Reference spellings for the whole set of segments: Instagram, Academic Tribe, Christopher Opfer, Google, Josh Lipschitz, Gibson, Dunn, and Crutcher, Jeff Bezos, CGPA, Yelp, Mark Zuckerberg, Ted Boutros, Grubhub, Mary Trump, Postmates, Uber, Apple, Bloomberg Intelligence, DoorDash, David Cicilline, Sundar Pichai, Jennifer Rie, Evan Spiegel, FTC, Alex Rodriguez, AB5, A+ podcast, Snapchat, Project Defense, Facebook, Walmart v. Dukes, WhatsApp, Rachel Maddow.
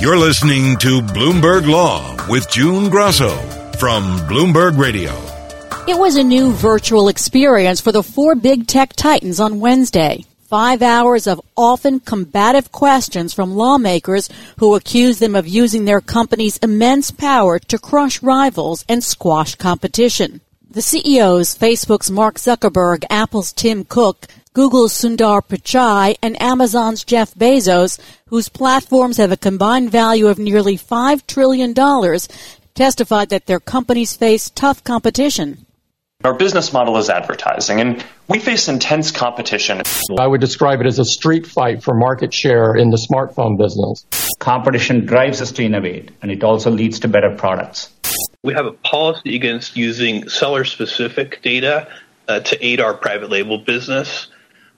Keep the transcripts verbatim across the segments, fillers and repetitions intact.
You're listening to Bloomberg Law with June Grasso from Bloomberg Radio. It was a new virtual experience for the four big tech titans on Wednesday. Five hours of often combative questions from lawmakers who accuse them of using their company's immense power to crush rivals and squash competition. The C E Os, Facebook's Mark Zuckerberg, Apple's Tim Cook, Google's Sundar Pichai, and Amazon's Jeff Bezos, whose platforms have a combined value of nearly five trillion dollars, testified that their companies face tough competition. Our business model is advertising, and we face intense competition. I would describe it as a street fight for market share in the smartphone business. Competition drives us to innovate, and it also leads to better products. We have a policy against using seller-specific data uh, to aid our private label business,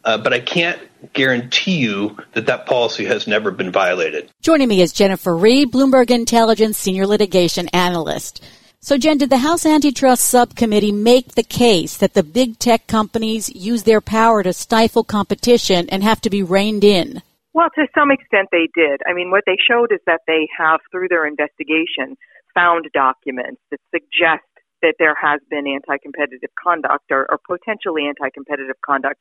uh, but I can't guarantee you that that policy has never been violated. Joining me is Jennifer Rie, Bloomberg Intelligence Senior Litigation Analyst. So, Jen, did the House Antitrust Subcommittee make the case that the big tech companies use their power to stifle competition and have to be reined in? Well, to some extent they did. I mean, what they showed is that they have, through their investigation, found documents that suggest that there has been anti-competitive conduct or, or potentially anti-competitive conduct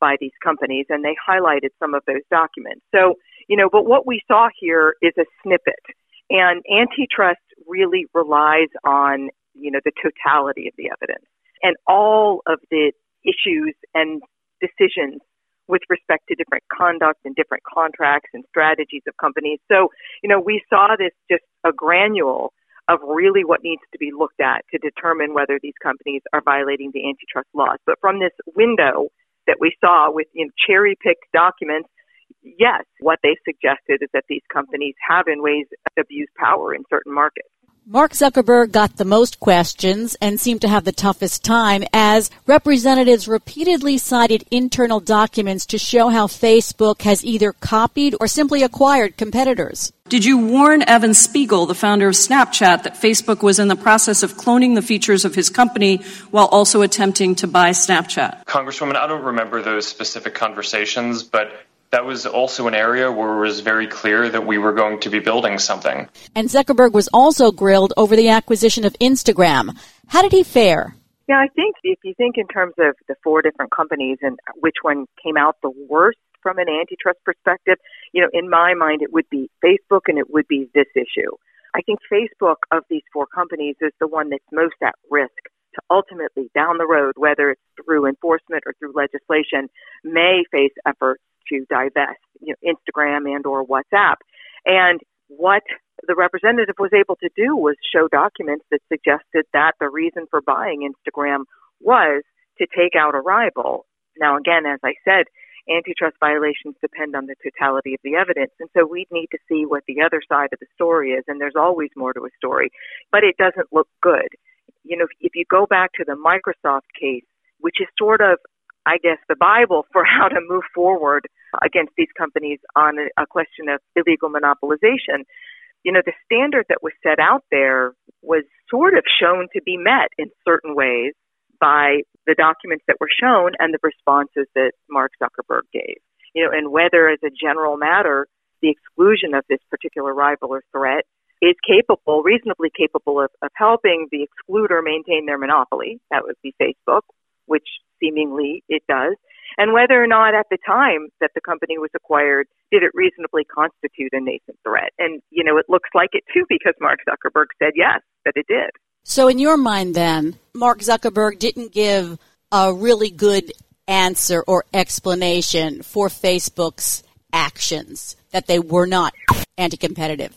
by these companies, and they highlighted some of those documents. So, you know, but what we saw here is a snippet, and antitrust really relies on, you know, the totality of the evidence and all of the issues and decisions with respect to different conduct and different contracts and strategies of companies. So, you know, we saw this just a granule of really what needs to be looked at to determine whether these companies are violating the antitrust laws. But from this window that we saw with, you know, cherry-picked documents, yes, what they suggested is that these companies have in ways abused power in certain markets. Mark Zuckerberg got the most questions and seemed to have the toughest time as representatives repeatedly cited internal documents to show how Facebook has either copied or simply acquired competitors. Did you warn Evan Spiegel, the founder of Snapchat, that Facebook was in the process of cloning the features of his company while also attempting to buy Snapchat? Congresswoman, I don't remember those specific conversations, but that was also an area where it was very clear that we were going to be building something. And Zuckerberg was also grilled over the acquisition of Instagram. How did he fare? Yeah, I think if you think in terms of the four different companies and which one came out the worst from an antitrust perspective, you know, in my mind, it would be Facebook and it would be this issue. I think Facebook of these four companies is the one that's most at risk to ultimately down the road, whether it's through enforcement or through legislation, may face efforts to divest, you know, Instagram and or WhatsApp. And what the representative was able to do was show documents that suggested that the reason for buying Instagram was to take out a rival. Now, again, as I said, antitrust violations depend on the totality of the evidence. And so we'd need to see what the other side of the story is. And there's always more to a story, but it doesn't look good. You know, if you go back to the Microsoft case, which is sort of, I guess, the Bible for how to move forward against these companies on a question of illegal monopolization, you know, the standard that was set out there was sort of shown to be met in certain ways by the documents that were shown and the responses that Mark Zuckerberg gave. You know, and whether as a general matter, the exclusion of this particular rival or threat is capable, reasonably capable of, of helping the excluder maintain their monopoly. That would be Facebook, which seemingly it does. And whether or not at the time that the company was acquired, did it reasonably constitute a nascent threat? And, you know, it looks like it too, because Mark Zuckerberg said yes, that it did. So in your mind then, Mark Zuckerberg didn't give a really good answer or explanation for Facebook's actions, that they were not anti-competitive.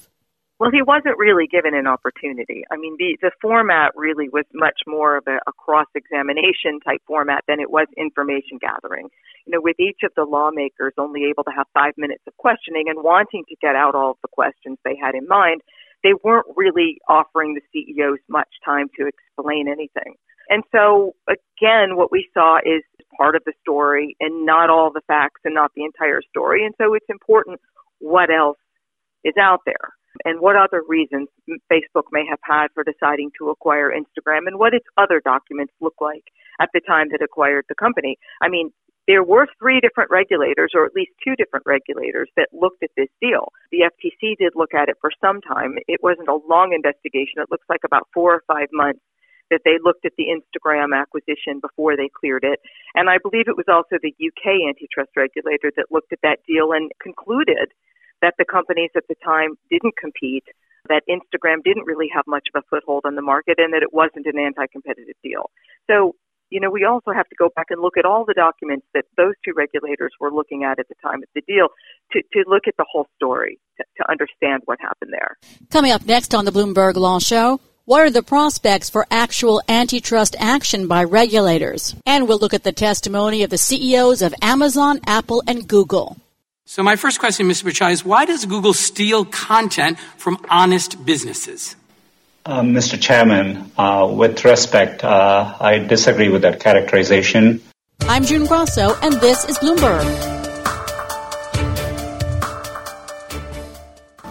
Well, he wasn't really given an opportunity. I mean, the, the format really was much more of a, a cross-examination type format than it was information gathering. You know, with each of the lawmakers only able to have five minutes of questioning and wanting to get out all of the questions they had in mind, they weren't really offering the C E Os much time to explain anything. And so, again, what we saw is part of the story and not all the facts and not the entire story. And so it's important what else is out there. And what other reasons Facebook may have had for deciding to acquire Instagram and what its other documents look like at the time that acquired the company. I mean, There were three different regulators, or at least two different regulators, that looked at this deal. The F T C did look at it for some time. It wasn't a long investigation. It looks like about four or five months that they looked at the Instagram acquisition before they cleared it. And I believe it was also the U K antitrust regulator that looked at that deal and concluded that the companies at the time didn't compete, that Instagram didn't really have much of a foothold on the market, and that it wasn't an anti-competitive deal. So, you know, we also have to go back and look at all the documents that those two regulators were looking at at the time of the deal to, to look at the whole story, to, to understand what happened there. Coming up next on the Bloomberg Law Show, what are the prospects for actual antitrust action by regulators? And we'll look at the testimony of the C E Os of Amazon, Apple, and Google. So my first question, Mister Pichai, is why does Google steal content from honest businesses? Uh, Mister Chairman, uh, with respect, uh, I disagree with that characterization. I'm June Grasso, and this is Bloomberg.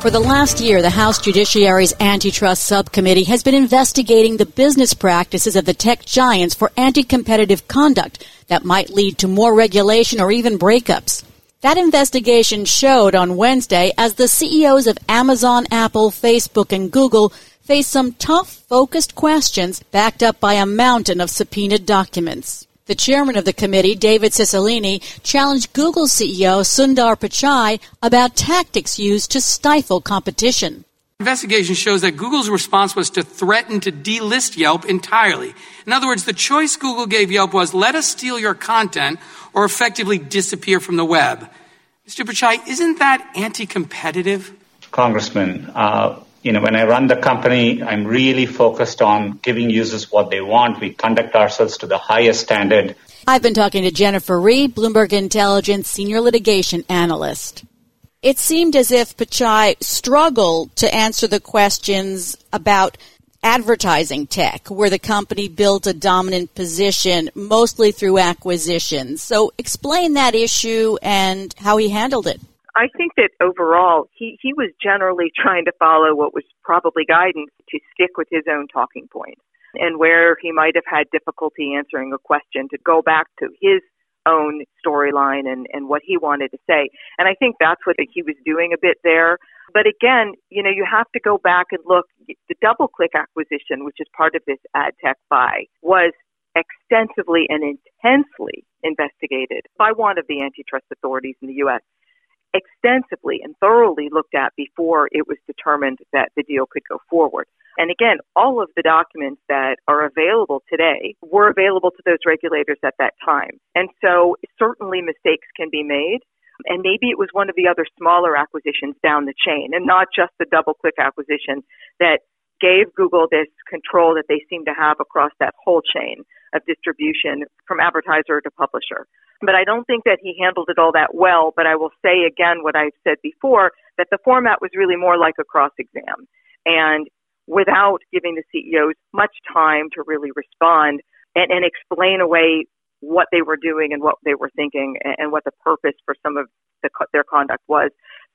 For the last year, the House Judiciary's Antitrust Subcommittee has been investigating the business practices of the tech giants for anti-competitive conduct that might lead to more regulation or even breakups. That investigation showed on Wednesday as the C E Os of Amazon, Apple, Facebook, and Google face some tough, focused questions backed up by a mountain of subpoenaed documents. The chairman of the committee, David Cicilline, challenged Google C E O Sundar Pichai about tactics used to stifle competition. The investigation shows that Google's response was to threaten to delist Yelp entirely. In other words, the choice Google gave Yelp was, let us steal your content or effectively disappear from the web. Mister Pichai, isn't that anti-competitive? Congressman, uh... You know, when I run the company, I'm really focused on giving users what they want. We conduct ourselves to the highest standard. I've been talking to Jennifer Rie, Bloomberg Intelligence Senior Litigation Analyst. It seemed as if Pichai struggled to answer the questions about advertising tech, where the company built a dominant position, mostly through acquisitions. So explain that issue and how he handled it. I think that overall, he, he was generally trying to follow what was probably guidance to stick with his own talking point. And where he might have had difficulty answering a question, to go back to his own storyline and, and what he wanted to say. And I think that's what he was doing a bit there. But again, you know, you have to go back and look. The DoubleClick acquisition, which is part of this ad tech buy, was extensively and intensely investigated by one of the antitrust authorities in the U S, extensively and thoroughly looked at before it was determined that the deal could go forward. And again, all of the documents that are available today were available to those regulators at that time. And so certainly mistakes can be made. And maybe it was one of the other smaller acquisitions down the chain, and not just the DoubleClick acquisition that gave Google this control that they seem to have across that whole chain of distribution from advertiser to publisher. But I don't think that he handled it all that well. But I will say again what I've said before, that the format was really more like a cross-exam. And without giving the C E Os much time to really respond and, and explain away what they were doing and what they were thinking and, and what the purpose for some of the, their conduct was.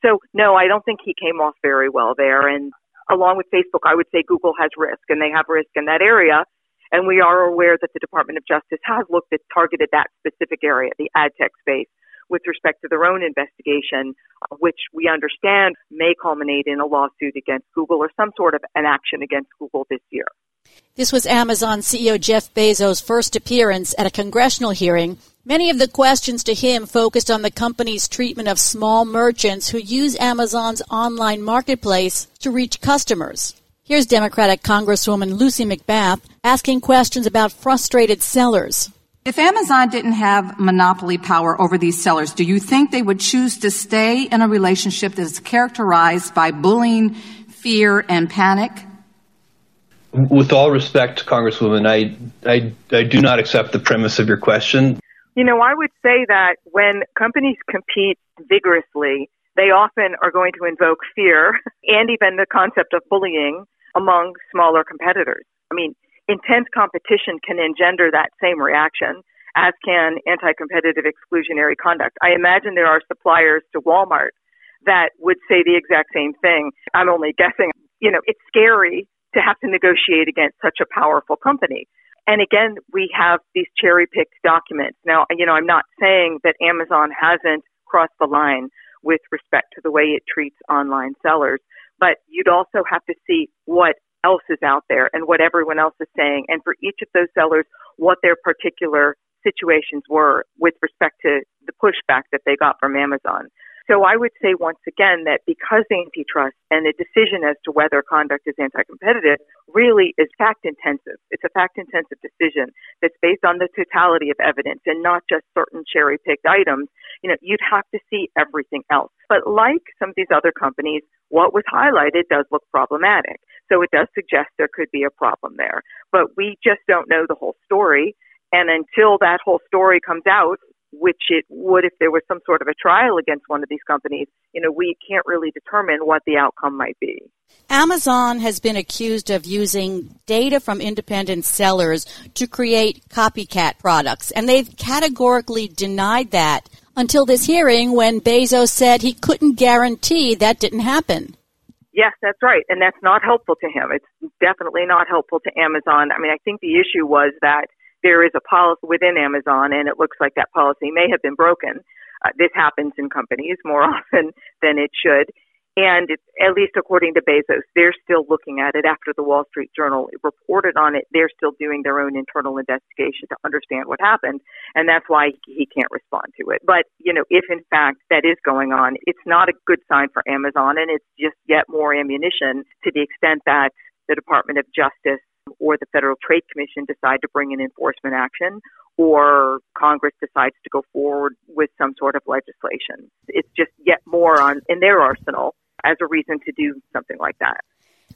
So, no, I don't think he came off very well there. And along with Facebook, I would say Google has risk, and they have risk in that area. And we are aware that the Department of Justice has looked at, targeted that specific area, the ad tech space, with respect to their own investigation, which we understand may culminate in a lawsuit against Google or some sort of an action against Google this year. This was Amazon C E O Jeff Bezos' first appearance at a congressional hearing. Many of the questions to him focused on the company's treatment of small merchants who use Amazon's online marketplace to reach customers. Here's Democratic Congresswoman Lucy McBath asking questions about frustrated sellers. If Amazon didn't have monopoly power over these sellers, do you think they would choose to stay in a relationship that is characterized by bullying, fear, and panic? With all respect, Congresswoman, I, I, I do not accept the premise of your question. You know, I would say that when companies compete vigorously, they often are going to invoke fear and even the concept of bullying among smaller competitors. I mean, intense competition can engender that same reaction, as can anti-competitive exclusionary conduct. I imagine there are suppliers to Walmart that would say the exact same thing. I'm only guessing. You know, it's scary to have to negotiate against such a powerful company. And again, we have these cherry-picked documents. Now, you know, I'm not saying that Amazon hasn't crossed the line with respect to the way it treats online sellers, but you'd also have to see what else is out there and what everyone else is saying, and for each of those sellers, what their particular situations were with respect to the pushback that they got from Amazon. So I would say once again that because antitrust and the decision as to whether conduct is anti-competitive really is fact-intensive, it's a fact-intensive decision that's based on the totality of evidence and not just certain cherry-picked items, you know, you'd have to see everything else. But like some of these other companies, what was highlighted does look problematic. So it does suggest there could be a problem there. But we just don't know the whole story. And until that whole story comes out, which it would if there was some sort of a trial against one of these companies, you know, we can't really determine what the outcome might be. Amazon has been accused of using data from independent sellers to create copycat products, and they've categorically denied that until this hearing when Bezos said he couldn't guarantee that didn't happen. Yes, that's right, and that's not helpful to him. It's definitely not helpful to Amazon. I mean, I think the issue was that there is a policy within Amazon, and it looks like that policy may have been broken. Uh, this happens in companies more often than it should. And it, at least according to Bezos, they're still looking at it after the Wall Street Journal reported on it. They're still doing their own internal investigation to understand what happened. And that's why he can't respond to it. But, you know, if in fact that is going on, it's not a good sign for Amazon. And it's just yet more ammunition to the extent that the Department of Justice or the Federal Trade Commission decide to bring an enforcement action, or Congress decides to go forward with some sort of legislation. It's just yet more on in their arsenal as a reason to do something like that.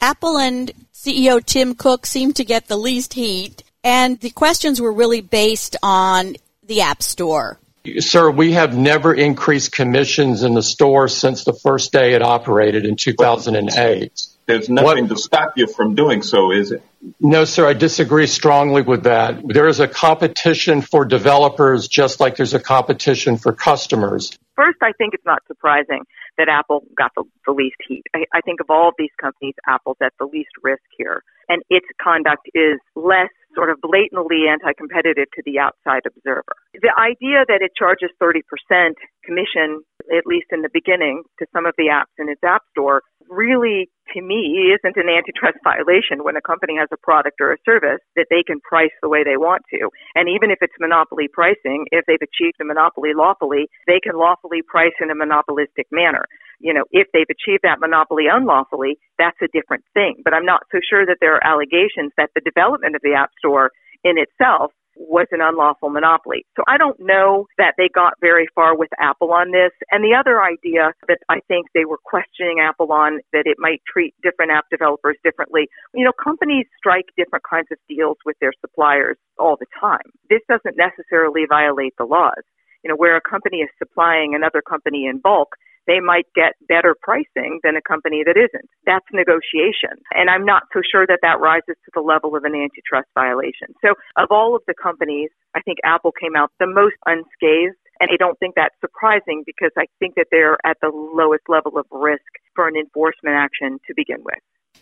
Apple and C E O Tim Cook seem to get the least heat, and the questions were really based on the App Store. Sir, we have never increased commissions in the store since the first day it operated in two thousand eight. There's nothing what? to stop you from doing so, is it? No, sir, I disagree strongly with that. There is a competition for developers just like there's a competition for customers. First, I think it's not surprising that Apple got the, the least heat. I, I think of all of these companies, Apple's at the least risk here. And its conduct is less sort of blatantly anti-competitive to the outside observer. The idea that it charges thirty percent commission, at least in the beginning, to some of the apps in its app store really, to me, isn't an antitrust violation when a company has a product or a service that they can price the way they want to. And even if it's monopoly pricing, if they've achieved the monopoly lawfully, they can lawfully price in a monopolistic manner. You know, if they've achieved that monopoly unlawfully, that's a different thing. But I'm not so sure that there are allegations that the development of the App Store in itself was an unlawful monopoly. So I don't know that they got very far with Apple on this. And the other idea that I think they were questioning Apple on, that it might treat different app developers differently. You know, companies strike different kinds of deals with their suppliers all the time. This doesn't necessarily violate the laws. You know, where a company is supplying another company in bulk, they might get better pricing than a company that isn't. That's negotiation. And I'm not so sure that that rises to the level of an antitrust violation. So of all of the companies, I think Apple came out the most unscathed. And I don't think that's surprising because I think that they're at the lowest level of risk for an enforcement action to begin with.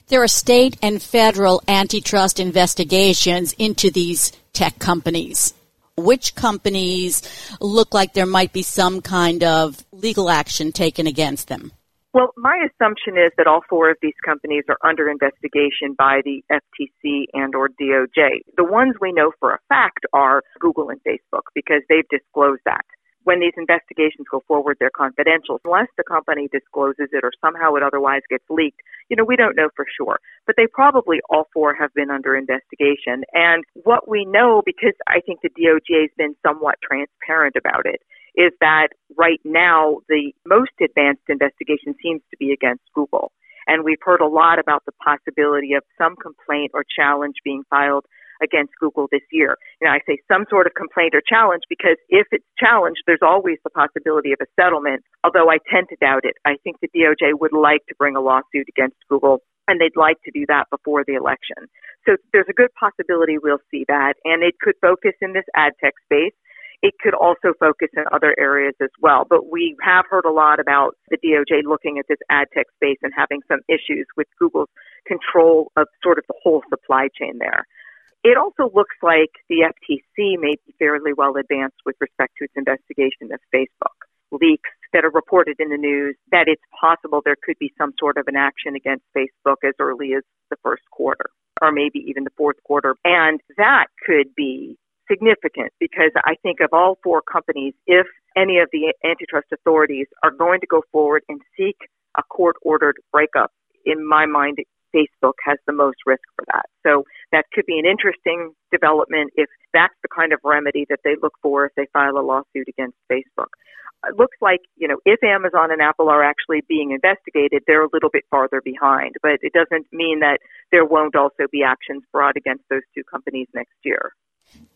There are state and federal antitrust investigations into these tech companies. Which companies look like there might be some kind of legal action taken against them? Well, my assumption is that all four of these companies are under investigation by the F T C and or D O J. The ones we know for a fact are Google and Facebook because they've disclosed that. When these investigations go forward, they're confidential. Unless the company discloses it or somehow it otherwise gets leaked, you know, we don't know for sure. But they probably all four have been under investigation. And what we know, because I think the D O J has been somewhat transparent about it, is that right now the most advanced investigation seems to be against Google. And we've heard a lot about the possibility of some complaint or challenge being filed against Google this year. You know, I say some sort of complaint or challenge because if it's challenged, there's always the possibility of a settlement, although I tend to doubt it. I think the D O J would like to bring a lawsuit against Google, and they'd like to do that before the election. So there's a good possibility we'll see that, and it could focus in this ad tech space. It could also focus in other areas as well. But we have heard a lot about the D O J looking at this ad tech space and having some issues with Google's control of sort of the whole supply chain there. It also looks like the F T C may be fairly well advanced with respect to its investigation of Facebook. Leaks that are reported in the news that it's possible there could be some sort of an action against Facebook as early as the first quarter or maybe even the fourth quarter. And that could be significant because I think of all four companies, if any of the antitrust authorities are going to go forward and seek a court-ordered breakup, in my mind, Facebook has the most risk for that. So that could be an interesting development if that's the kind of remedy that they look for if they file a lawsuit against Facebook. It looks like, you know, if Amazon and Apple are actually being investigated, they're a little bit farther behind, but it doesn't mean that there won't also be actions brought against those two companies next year.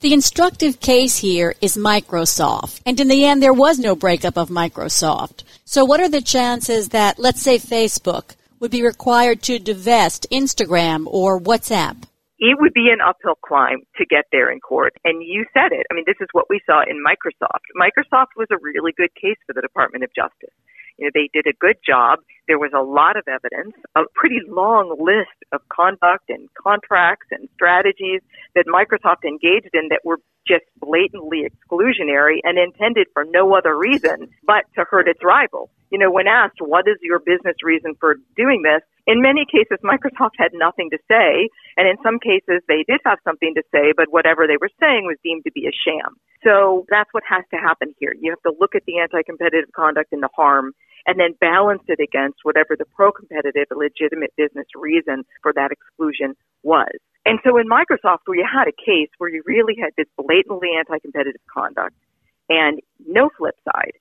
The instructive case here is Microsoft, and in the end, there was no breakup of Microsoft. So what are the chances that, let's say, Facebook would be required to divest Instagram or WhatsApp? It would be an uphill climb to get there in court. And you said it. I mean, this is what we saw in Microsoft. Microsoft was a really good case for the Department of Justice. You know, they did a good job. There was a lot of evidence, a pretty long list of conduct and contracts and strategies that Microsoft engaged in that were just blatantly exclusionary and intended for no other reason but to hurt its rival. You know, when asked, what is your business reason for doing this? In many cases, Microsoft had nothing to say. And in some cases, they did have something to say, but whatever they were saying was deemed to be a sham. So that's what has to happen here. You have to look at the anti-competitive conduct and the harm and then balance it against whatever the pro-competitive legitimate business reason for that exclusion was. And so in Microsoft, where you had a case where you really had this blatantly anti-competitive conduct and no flip side,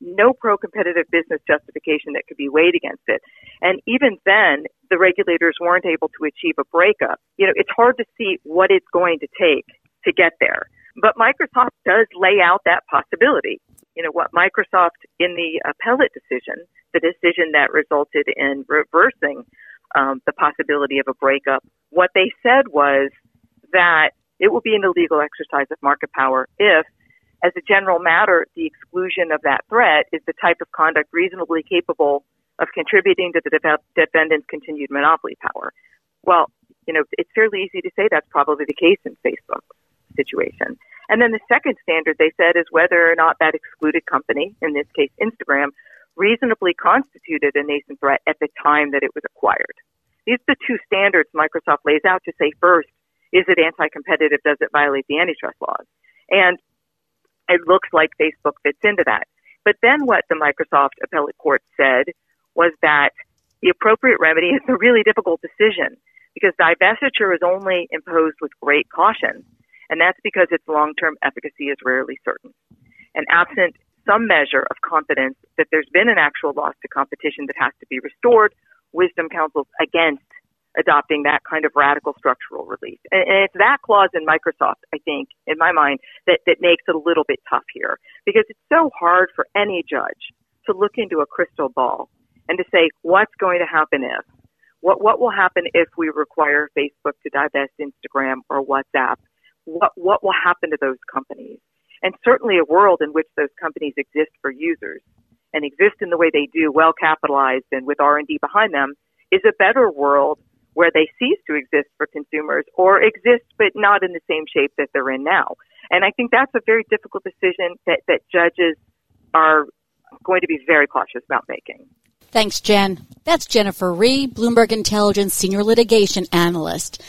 no pro-competitive business justification that could be weighed against it. And even then, the regulators weren't able to achieve a breakup. You know, it's hard to see what it's going to take to get there. But Microsoft does lay out that possibility. You know, what Microsoft in the appellate decision, the decision that resulted in reversing um, the possibility of a breakup, what they said was that it will be an illegal exercise of market power if, as a general matter, the exclusion of that threat is the type of conduct reasonably capable of contributing to the de- defendant's continued monopoly power. Well, you know, it's fairly easy to say that's probably the case in Facebook situation. And then the second standard they said is whether or not that excluded company, in this case Instagram, reasonably constituted a nascent threat at the time that it was acquired. These are the two standards Microsoft lays out to say, first, is it anti-competitive? Does it violate the antitrust laws? And it looks like Facebook fits into that. But then what the Microsoft appellate court said was that the appropriate remedy is a really difficult decision because divestiture is only imposed with great caution. And that's because its long-term efficacy is rarely certain. And absent some measure of confidence that there's been an actual loss to competition that has to be restored, wisdom counsels against adopting that kind of radical structural relief. And it's that clause in Microsoft, I think, in my mind, that, that makes it a little bit tough here because it's so hard for any judge to look into a crystal ball and to say, what's going to happen if? What, what will happen if we require Facebook to divest Instagram or WhatsApp? What, what will happen to those companies? And certainly a world in which those companies exist for users and exist in the way they do, well capitalized and with R and D behind them, is a better world where they cease to exist for consumers or exist but not in the same shape that they're in now. And I think that's a very difficult decision that, that judges are going to be very cautious about making. Thanks, Jen. That's Jennifer Rie, Bloomberg Intelligence Senior Litigation Analyst.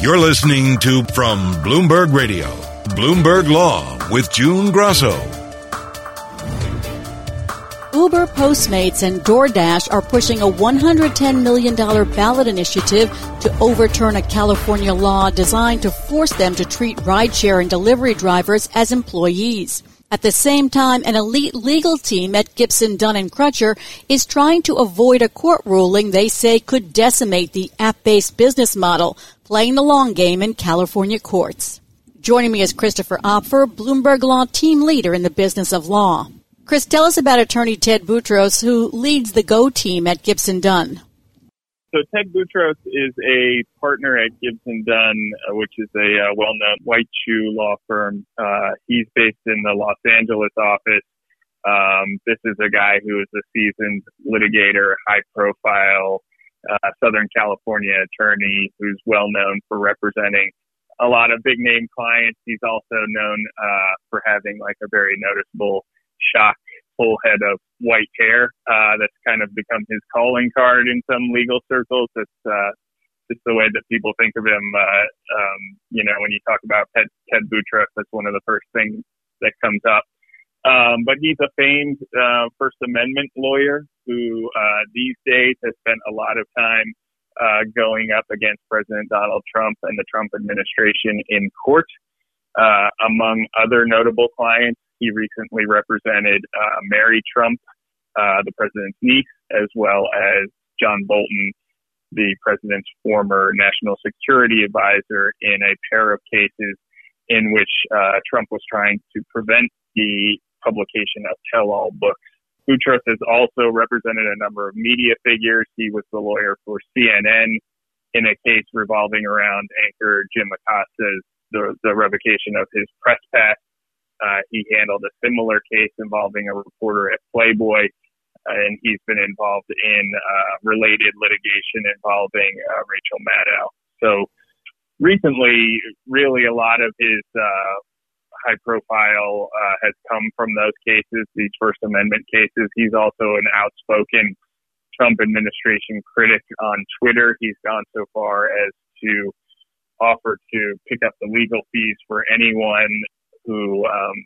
You're listening to From Bloomberg Radio, Bloomberg Law with June Grasso. Uber, Postmates, and DoorDash are pushing a one hundred ten million dollars ballot initiative to overturn a California law designed to force them to treat rideshare and delivery drivers as employees. At the same time, an elite legal team at Gibson, Dunn, and Crutcher is trying to avoid a court ruling they say could decimate the app-based business model, playing the long game in California courts. Joining me is Christopher Opfer, Bloomberg Law team leader in the business of law. Chris, tell us about attorney Ted Boutros, who leads the Go team at Gibson Dunn. So Ted Boutros is a partner at Gibson Dunn, which is a uh, well-known white shoe law firm. Uh, he's based in the Los Angeles office. Um, this is a guy who is a seasoned litigator, high-profile uh, Southern California attorney who's well known for representing a lot of big name clients. He's also known uh, for having like a very noticeable shock full head of white hair. Uh, that's kind of become his calling card in some legal circles. It's uh, just the way that people think of him. Uh, um, you know, when you talk about Ted, Ted Boutros, that's one of the first things that comes up. Um, but he's a famed uh, First Amendment lawyer who uh, these days has spent a lot of time uh, going up against President Donald Trump and the Trump administration in court. Uh, among other notable clients, he recently represented uh, Mary Trump, uh, the president's niece, as well as John Bolton, the president's former national security advisor, in a pair of cases in which uh, Trump was trying to prevent the publication of tell-all books. Boutros has also represented a number of media figures. He was the lawyer for C N N in a case revolving around anchor Jim Acosta's the, the revocation of his press pass. Uh, he handled a similar case involving a reporter at Playboy, and he's been involved in uh, related litigation involving uh, Rachel Maddow. So recently, really a lot of his uh, high profile uh, has come from those cases, these First Amendment cases. He's also an outspoken Trump administration critic on Twitter. He's gone so far as to offer to pick up the legal fees for anyone who um,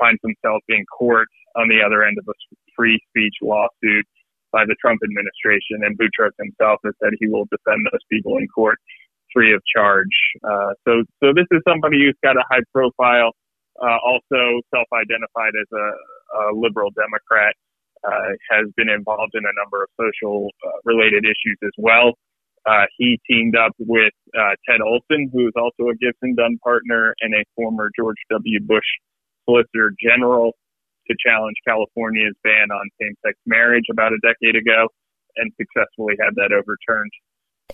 finds himself in court on the other end of a free speech lawsuit by the Trump administration. And Boutros himself has said he will defend those people in court free of charge. Uh, so, so this is somebody who's got a high profile, uh, also self-identified as a, a liberal Democrat, uh, has been involved in a number of social uh, related issues as well. Uh, he teamed up with uh, Ted Olson, who is also a Gibson Dunn partner and a former George W. Bush Solicitor General, to challenge California's ban on same-sex marriage about a decade ago, and successfully had that overturned.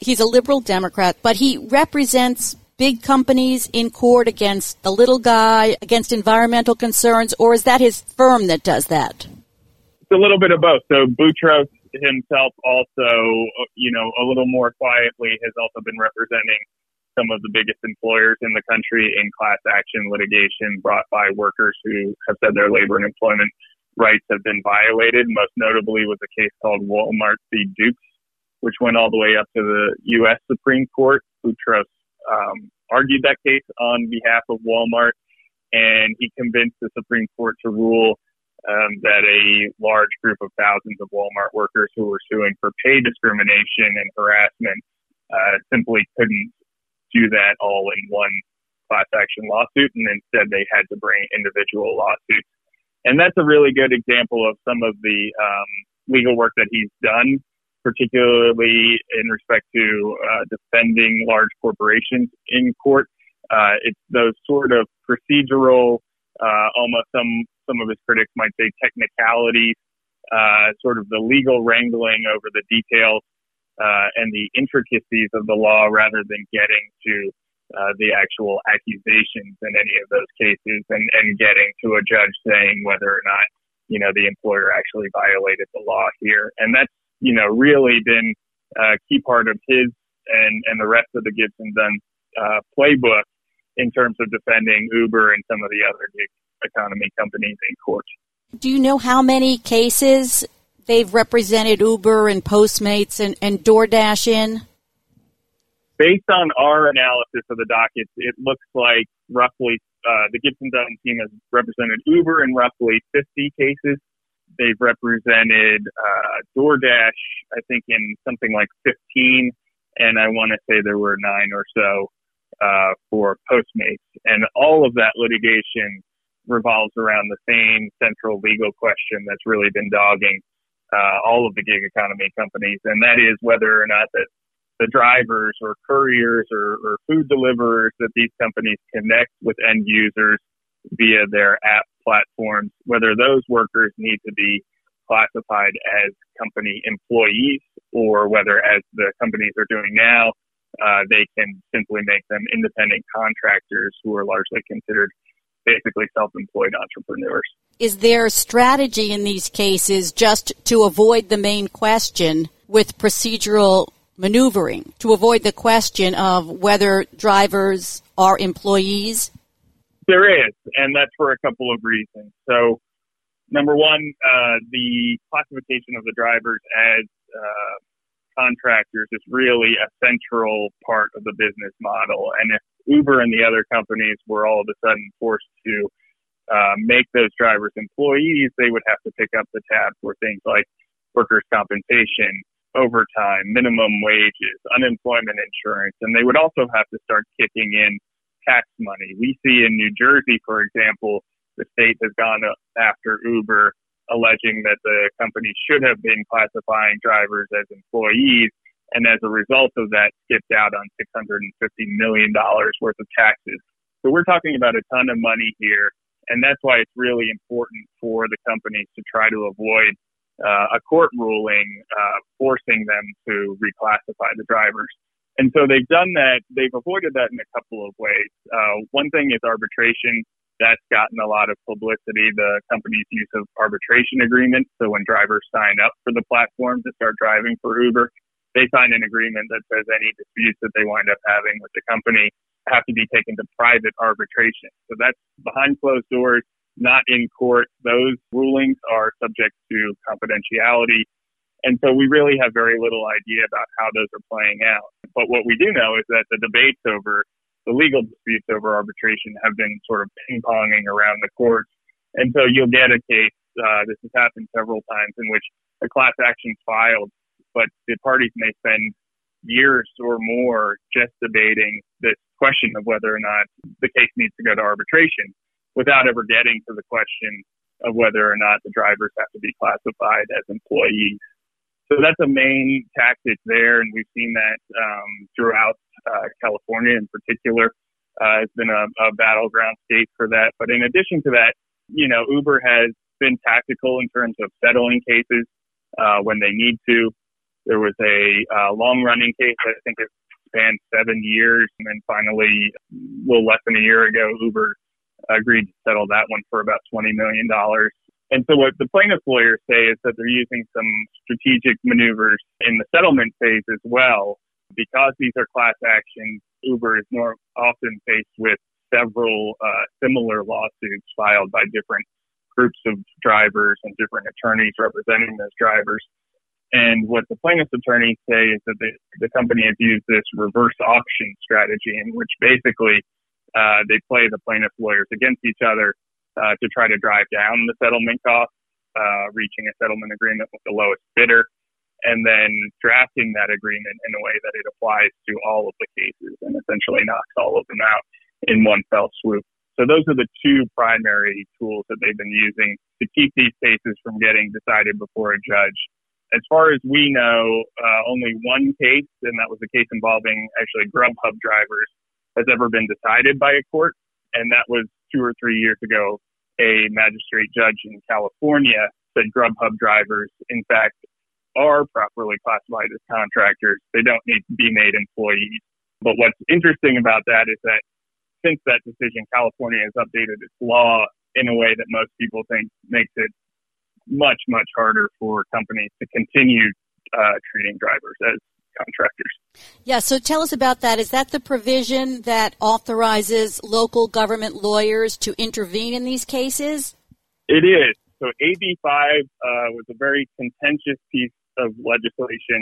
He's a liberal Democrat, but he represents big companies in court against the little guy, against environmental concerns, or is that his firm that does that? It's a little bit of both. So Boutros himself also, you know, a little more quietly has also been representing some of the biggest employers in the country in class action litigation brought by workers who have said their labor and employment rights have been violated. Most notably was a case called Walmart v. Dukes, which went all the way up to the U S Supreme Court. Boutros um, argued that case on behalf of Walmart, and he convinced the Supreme Court to rule um, that a large group of thousands of Walmart workers who were suing for pay discrimination and harassment uh, simply couldn't do that all in one class action lawsuit, and instead they had to bring individual lawsuits. And that's a really good example of some of the um, legal work that he's done, particularly in respect to uh, defending large corporations in court. Uh, it's those sort of procedural, uh, almost some some of his critics might say technicalities, uh, sort of the legal wrangling over the details uh, and the intricacies of the law rather than getting to uh, the actual accusations in any of those cases and, and getting to a judge saying whether or not, you know, the employer actually violated the law here. And that's, you know, really been a key part of his and, and the rest of the Gibson Dunn uh, playbook in terms of defending Uber and some of the other gig economy companies in court. Do you know how many cases they've represented Uber and Postmates and, and DoorDash in? Based on our analysis of the dockets, it looks like roughly uh, the Gibson Dunn team has represented Uber in roughly fifty cases. They've represented uh, DoorDash, I think, in something like fifteen, and I want to say there were nine or so uh, for Postmates. And all of that litigation revolves around the same central legal question that's really been dogging uh, all of the gig economy companies, and that is whether or not that the drivers or couriers or, or food deliverers that these companies connect with end users via their app platforms, whether those workers need to be classified as company employees or whether, as the companies are doing now, uh, they can simply make them independent contractors who are largely considered basically self-employed entrepreneurs. Is there a strategy in these cases just to avoid the main question with procedural maneuvering to avoid the question of whether drivers are employees? There is, and that's for a couple of reasons. So, number one, uh, the classification of the drivers as uh, contractors is really a central part of the business model. And if Uber and the other companies were all of a sudden forced to uh, make those drivers employees, they would have to pick up the tab for things like workers' compensation, overtime, minimum wages, unemployment insurance, and they would also have to start kicking in tax money. We see in New Jersey, for example, the state has gone after Uber, alleging that the company should have been classifying drivers as employees, and as a result of that, skipped out on six hundred fifty million dollars worth of taxes. So we're talking about a ton of money here, and that's why it's really important for the companies to try to avoid uh, a court ruling uh, forcing them to reclassify the drivers. And so they've done that. They've avoided that in a couple of ways. Uh, one thing is arbitration. That's gotten a lot of publicity, the company's use of arbitration agreements. So when drivers sign up for the platform to start driving for Uber, they sign an agreement that says any disputes that they wind up having with the company have to be taken to private arbitration. So that's behind closed doors, not in court. Those rulings are subject to confidentiality. And so we really have very little idea about how those are playing out. But what we do know is that the debates over the legal disputes over arbitration have been sort of ping-ponging around the courts. And so you'll get a case, uh, this has happened several times, in which a class action is filed, but the parties may spend years or more just debating this question of whether or not the case needs to go to arbitration without ever getting to the question of whether or not the drivers have to be classified as employees. So that's a main tactic there, and we've seen that um, throughout uh, California in particular. Uh, it's been a, a battleground state for that. But in addition to that, you know, Uber has been tactical in terms of settling cases uh, when they need to. There was a uh, long-running case that I think it spanned seven years, and then finally, a little less than a year ago, Uber agreed to settle that one for about twenty million dollars. And so what the plaintiff lawyers say is that they're using some strategic maneuvers in the settlement phase as well. Because these are class actions, Uber is more often faced with several uh, similar lawsuits filed by different groups of drivers and different attorneys representing those drivers. And what the plaintiff's attorneys say is that the, the company has used this reverse auction strategy in which basically uh, they play the plaintiff lawyers against each other Uh, to try to drive down the settlement costs, uh, reaching a settlement agreement with the lowest bidder, and then drafting that agreement in a way that it applies to all of the cases and essentially knocks all of them out in one fell swoop. So those are the two primary tools that they've been using to keep these cases from getting decided before a judge. As far as we know, uh, only one case, and that was a case involving actually Grubhub drivers, has ever been decided by a court, and that was two or three years ago. A magistrate judge in California said Grubhub drivers, in fact, are properly classified as contractors. They don't need to be made employees. But what's interesting about that is that since that decision, California has updated its law in a way that most people think makes it much, much harder for companies to continue uh, treating drivers as contractors. Yeah, so tell us about that. Is that the provision that authorizes local government lawyers to intervene in these cases? It is. So A B five uh, was a very contentious piece of legislation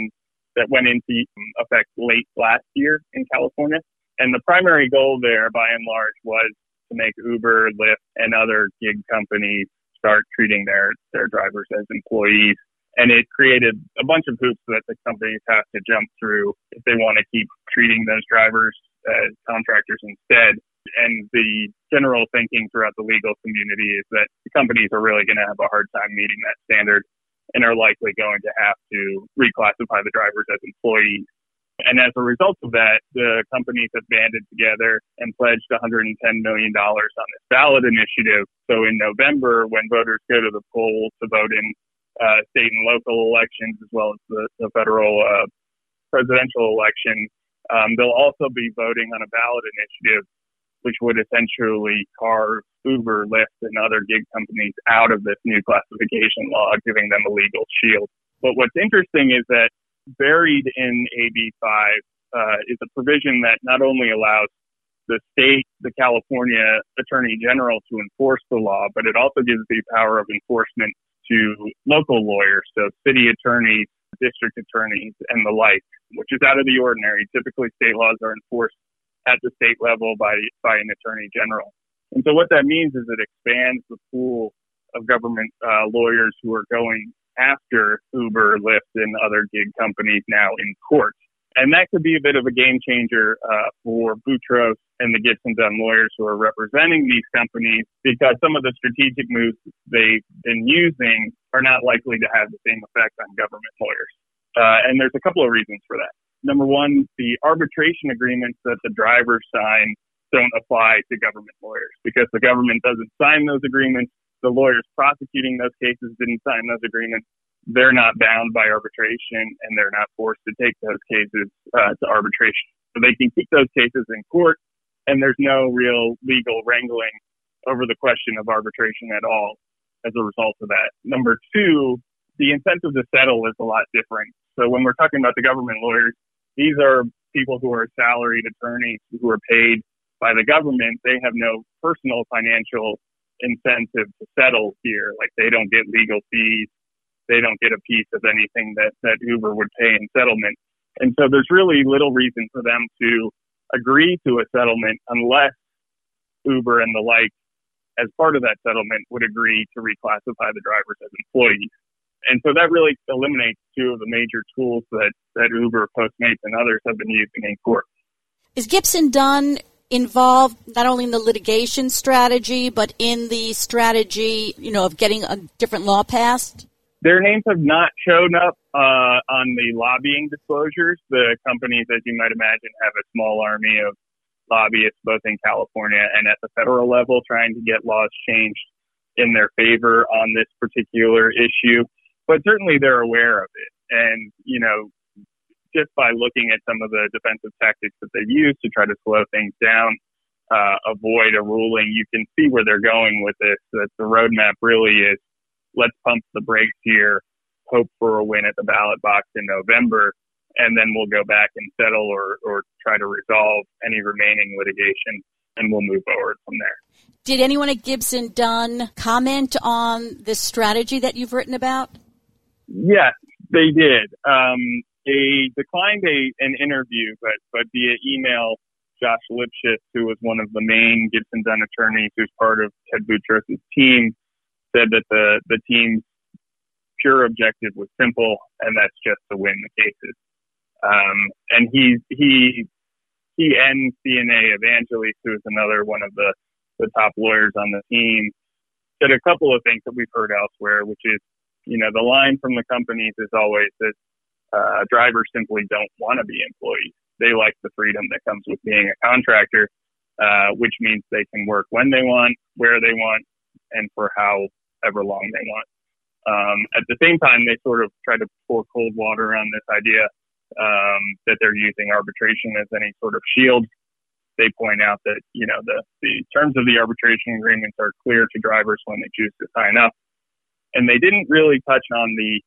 that went into effect late last year in California. And the primary goal there, by and large, was to make Uber, Lyft, and other gig companies start treating their, their drivers as employees. And it created a bunch of hoops that the companies have to jump through if they want to keep treating those drivers as contractors instead. And the general thinking throughout the legal community is that the companies are really going to have a hard time meeting that standard and are likely going to have to reclassify the drivers as employees. And as a result of that, the companies have banded together and pledged one hundred ten million dollars on this ballot initiative. So in November, when voters go to the polls to vote in Uh, state and local elections, as well as the, the federal uh, presidential election, um, they'll also be voting on a ballot initiative, which would essentially carve Uber, Lyft, and other gig companies out of this new classification law, giving them a legal shield. But what's interesting is that buried in A B five uh, is a provision that not only allows the state, the California Attorney General, to enforce the law, but it also gives the power of enforcement to local lawyers, so city attorneys, district attorneys, and the like, which is out of the ordinary. Typically, state laws are enforced at the state level by by an attorney general. And so what that means is it expands the pool of government uh, lawyers who are going after Uber, Lyft, and other gig companies now in court. And that could be a bit of a game changer uh, for Boutros and the Gibson Dunn lawyers who are representing these companies, because some of the strategic moves they've been using are not likely to have the same effect on government lawyers. Uh, and there's a couple of reasons for that. Number one, the arbitration agreements that the drivers sign don't apply to government lawyers because the government doesn't sign those agreements. The lawyers prosecuting those cases didn't sign those agreements. They're not bound by arbitration, and they're not forced to take those cases uh, to arbitration. So they can keep those cases in court, and there's no real legal wrangling over the question of arbitration at all as a result of that. Number two, the incentive to settle is a lot different. So when we're talking about the government lawyers, these are people who are salaried attorneys who are paid by the government. They have no personal financial incentive to settle here. Like, they don't get legal fees. They don't get a piece of anything that, that Uber would pay in settlement. And so there's really little reason for them to agree to a settlement unless Uber and the like, as part of that settlement, would agree to reclassify the drivers as employees. And so that really eliminates two of the major tools that, that Uber, Postmates, and others have been using in court. Is Gibson Dunn involved not only in the litigation strategy, but in the strategy, you know, of getting a different law passed? Their names have not shown up uh, on the lobbying disclosures. The companies, as you might imagine, have a small army of lobbyists, both in California and at the federal level, trying to get laws changed in their favor on this particular issue. But certainly they're aware of it. And, you know, just by looking at some of the defensive tactics that they've used to try to slow things down, uh, avoid a ruling, you can see where they're going with this, that the roadmap really is, let's pump the brakes here, hope for a win at the ballot box in November, and then we'll go back and settle or, or try to resolve any remaining litigation, and we'll move forward from there. Did anyone at Gibson Dunn comment on this strategy that you've written about? Yes, they did. Um, they declined a, an interview, but, but via email, Josh Lipschitz, who was one of the main Gibson Dunn attorneys who's part of Ted Boutros' team, said that the, the team's pure objective was simple, and that's just to win the cases. Um, and he he he and C N A Evangelist, who is another one of the, the top lawyers on the team, said a couple of things that we've heard elsewhere, which is, you know, the line from the companies is always that uh, drivers simply don't want to be employees. They like the freedom that comes with being a contractor, uh, which means they can work when they want, where they want, and for however long they want. Um, at the same time, they sort of try to pour cold water on this idea um, that they're using arbitration as any sort of shield. They point out that, you know, the, the terms of the arbitration agreements are clear to drivers when they choose to sign up. And they didn't really touch on the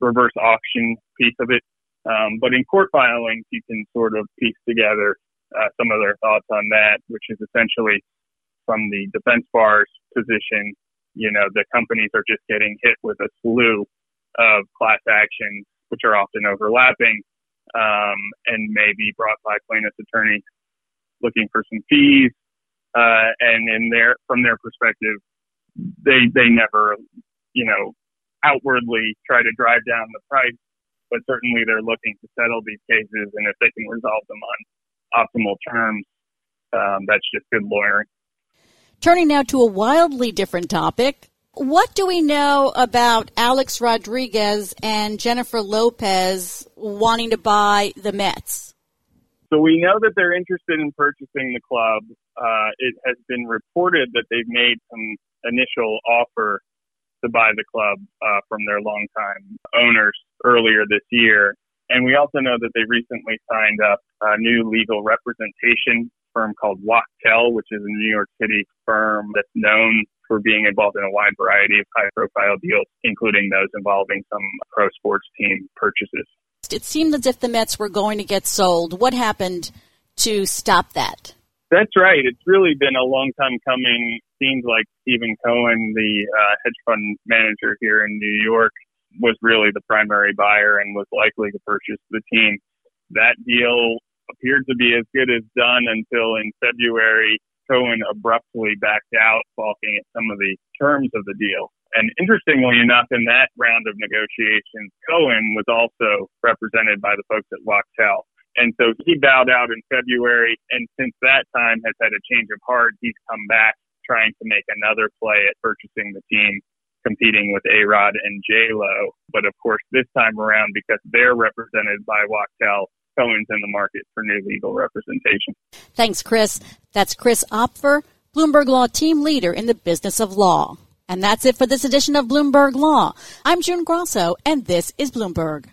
reverse auction piece of it. Um, but in court filings, you can sort of piece together uh, some of their thoughts on that, which is essentially from the defense bar's position, you know, the companies are just getting hit with a slew of class actions, which are often overlapping, um, and may be brought by plaintiff's attorneys looking for some fees. Uh, and in their, from their perspective, they, they never, you know, outwardly try to drive down the price, but certainly they're looking to settle these cases. And if they can resolve them on optimal terms, um, that's just good lawyering. Turning now to a wildly different topic, what do we know about Alex Rodriguez and Jennifer Lopez wanting to buy the Mets? So we know that they're interested in purchasing the club. Uh, it has been reported that they've made some initial offer to buy the club uh, from their longtime owners earlier this year. And we also know that they recently signed up a new legal representation firm called Wachtell, which is a New York City firm that's known for being involved in a wide variety of high-profile deals, including those involving some pro sports team purchases. next. It seemed as if the Mets were going to get sold. What happened to stop that? That's right. It's really been a long time coming. Seems like Stephen Cohen, the uh, hedge fund manager here in New York, was really the primary buyer and was likely to purchase the team. That deal appeared to be as good as done until in February, Cohen abruptly backed out, balking at some of the terms of the deal. And interestingly enough, in that round of negotiations, Cohen was also represented by the folks at Wachtell. And so he bowed out in February, and since that time has had a change of heart. He's come back trying to make another play at purchasing the team, competing with A-Rod and J-Lo. But of course, this time around, because they're represented by Wachtell, Cohen's in the market for new legal representation. Thanks, Chris. That's Chris Opfer, Bloomberg Law team leader in the business of law. And that's it for this edition of Bloomberg Law. I'm June Grasso, and this is Bloomberg.